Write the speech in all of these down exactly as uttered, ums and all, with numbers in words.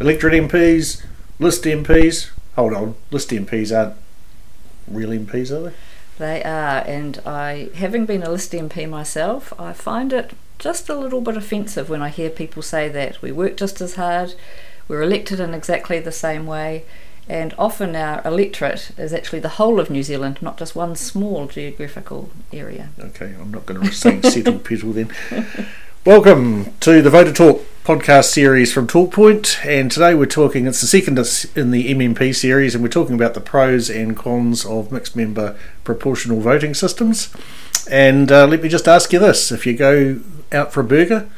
electorate M Ps, list M Ps. Hold on, list M Ps aren't real M Ps, are they? They are, and I, having been a list M P myself, I find it just a little bit offensive when I hear people say that. We work just as hard, we're elected in exactly the same way, and often our electorate is actually the whole of New Zealand, not just one small geographical area. Okay, I'm not going to sing settled petal then. Welcome to the VoterTorque podcast series from TalkPoint, and today we're talking, it's the second in the M M P series, and we're talking about the pros and cons of mixed member proportional voting systems. And uh, let me just ask you this, if you go out for a burger,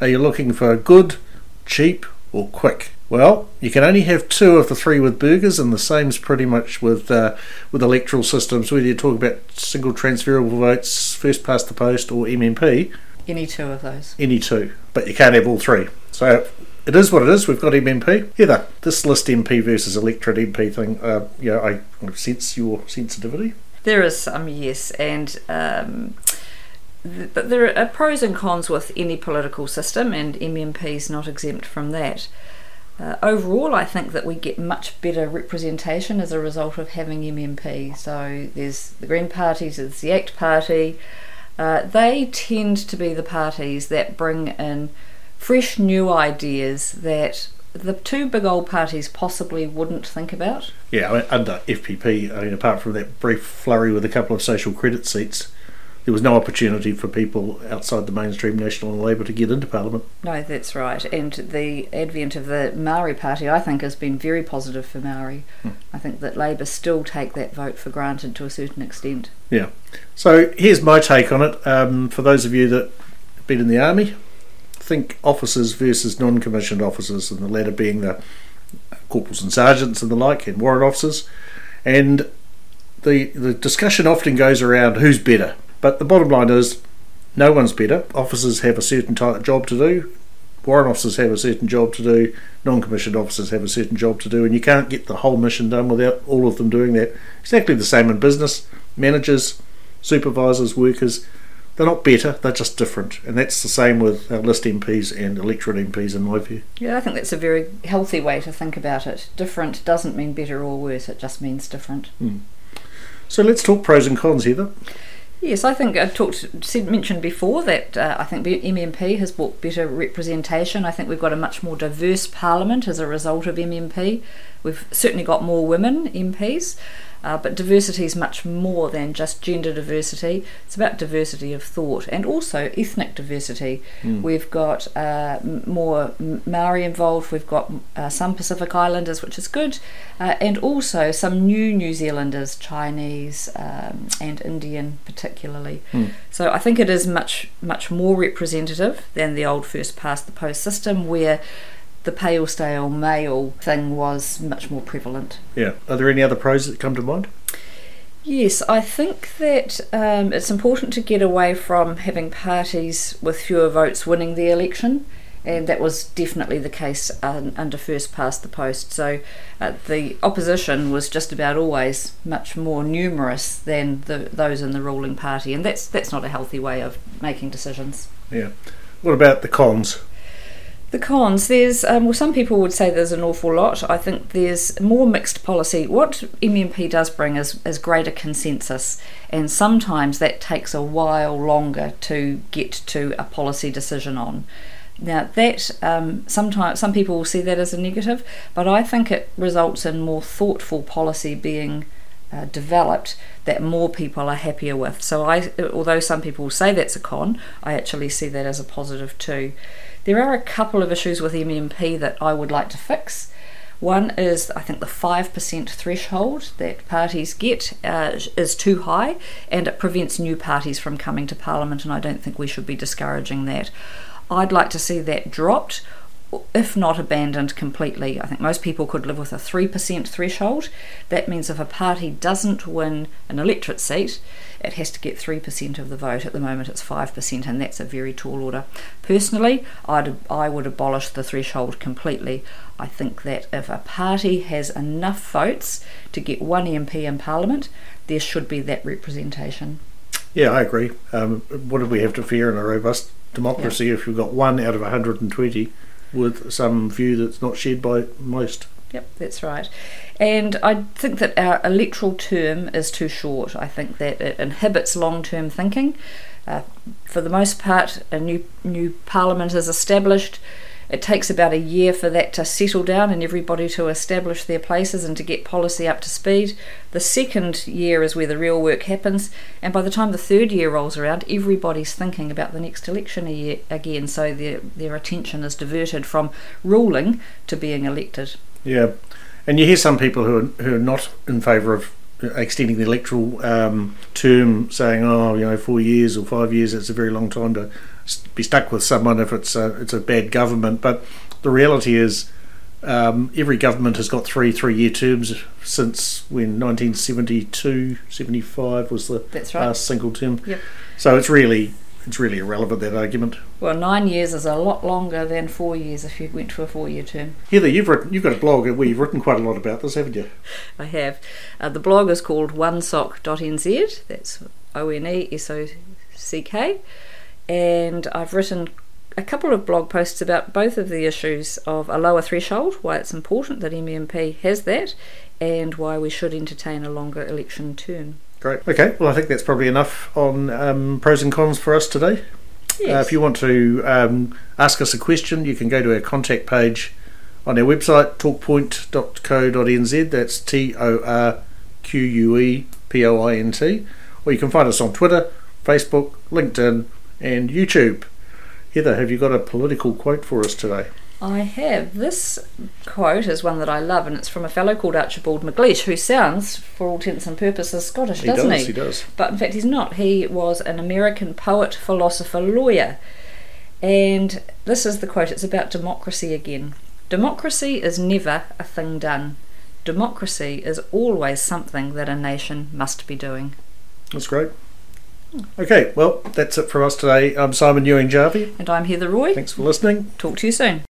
are you looking for good, cheap or quick? Well, you can only have two of the three with burgers, and the same's pretty much with uh, with electoral systems, whether you talk about single transferable votes, first past the post or M M P. Any two of those. Any two, but you can't have all three. So it is what it is. We've got M M P. Heather, this list M P versus electorate M P thing, uh, you know, I sense your sensitivity. There is some, yes, and um, th- but there are pros and cons with any political system, and M M P's not exempt from that. Uh, overall, I think that we get much better representation as a result of having M M P. So there's the Green Party, there's the A C T Party. Uh, they tend to be the parties that bring in fresh new ideas that the two big old parties possibly wouldn't think about. Yeah, I mean, under F P P, I mean, apart from that brief flurry with a couple of social credit seats, there was no opportunity for people outside the mainstream National and Labour to get into Parliament. No, that's right. And the advent of the Māori Party, I think, has been very positive for Māori. Hmm. I think that Labour still take that vote for granted to a certain extent. Yeah. So here's my take on it. Um, for those of you that have been in the Army, think officers versus non-commissioned officers, and the latter being the corporals and sergeants and the like, and warrant officers. And the the discussion often goes around who's better. But the bottom line is, no one's better. Officers have a certain type of job to do, warrant officers have a certain job to do, non-commissioned officers have a certain job to do, and you can't get the whole mission done without all of them doing that. Exactly the same in business. Managers, supervisors, workers, they're not better, they're just different. And that's the same with our list M Ps and electorate M Ps in my view. Yeah, I think that's a very healthy way to think about it. Different doesn't mean better or worse, it just means different. Mm. So let's talk pros and cons, Heather. Yes, I think I've talked, said, mentioned before that uh, I think M M P has brought better representation. I think we've got a much more diverse parliament as a result of M M P. We've certainly got more women M Ps, uh, but diversity is much more than just gender diversity. It's about diversity of thought and also ethnic diversity. Mm. We've got uh, more Maori involved, we've got uh, some Pacific Islanders, which is good, uh, and also some new New Zealanders, Chinese um, and Indian particularly. Mm. So I think it is much, much more representative than the old first-past-the-post system where the pale stale male thing was much more prevalent. Yeah. Are there any other pros that come to mind? Yes, I think that um, it's important to get away from having parties with fewer votes winning the election, and that was definitely the case um, under first past the post. So uh, the opposition was just about always much more numerous than the, those in the ruling party, and that's that's not a healthy way of making decisions. Yeah. What about the cons? The cons, there's, um, well, some people would say there's an awful lot. I think there's more mixed policy. What M M P does bring is, is greater consensus, and sometimes that takes a while longer to get to a policy decision on. Now that, um, sometimes some people will see that as a negative, but I think it results in more thoughtful policy being Uh, developed that more people are happier with. So I, although some people say that's a con, I actually see that as a positive too. There are a couple of issues with M M P that I would like to fix. One is, I think the five percent threshold that parties get uh, is too high, and it prevents new parties from coming to Parliament, and I don't think we should be discouraging that. I'd like to see that dropped, if not abandoned completely. I think most people could live with a three percent threshold. That means if a party doesn't win an electorate seat, it has to get three percent of the vote. At the moment it's five percent, and that's a very tall order. Personally, I'd, I would abolish the threshold completely. I think that if a party has enough votes to get one M P in Parliament, there should be that representation. Yeah, I agree. Um, what do we have to fear in a robust democracy? Yeah. If you've got one out of one hundred twenty... with some view that's not shared by most. Yep, that's right. And I think that our electoral term is too short. I think that it inhibits long-term thinking. Uh, for the most part, a new new parliament is established. It takes about a year for that to settle down and everybody to establish their places and to get policy up to speed. The second year is where the real work happens, and by the time the third year rolls around, everybody's thinking about the next election a year again, so their, their attention is diverted from ruling to being elected. Yeah, and you hear some people who are, who are not in favour of extending the electoral um, term saying, oh, you know, four years or five years, it's a very long time to be stuck with someone if it's a, it's a bad government. But the reality is um, every government has got three three-year terms since when nineteen seventy-two seventy-five was the That's right. last single term. Yep. So it's really it's really irrelevant, that argument. Well, nine years is a lot longer than four years if you went to a four-year term. Heather, you've written, you've got a blog where you've written quite a lot about this, haven't you? I have. Uh, the blog is called one sock dot n z. That's O N E S O C K. And I've written a couple of blog posts about both of the issues of a lower threshold, why it's important that M M P has that, and why we should entertain a longer election term. Great. Okay, well I think that's probably enough on um, pros and cons for us today. Yes. Uh, if you want to um, ask us a question, you can go to our contact page on our website, talk point dot co dot n z, that's T O R Q U E P O I N T, or you can find us on Twitter, Facebook, LinkedIn and YouTube. Heather, have you got a political quote for us today? I have. This quote is one that I love, and it's from a fellow called Archibald MacLeish, who sounds, for all intents and purposes, Scottish, he doesn't does, he? He does, he does. But in fact he's not. He was an American poet, philosopher, lawyer. And this is the quote. It's about democracy again. Democracy is never a thing done. Democracy is always something that a nation must be doing. That's great. Okay, well, that's it for us today. I'm Simon Ewing-Jarvie. And I'm Heather Roy. Thanks for listening. Talk to you soon.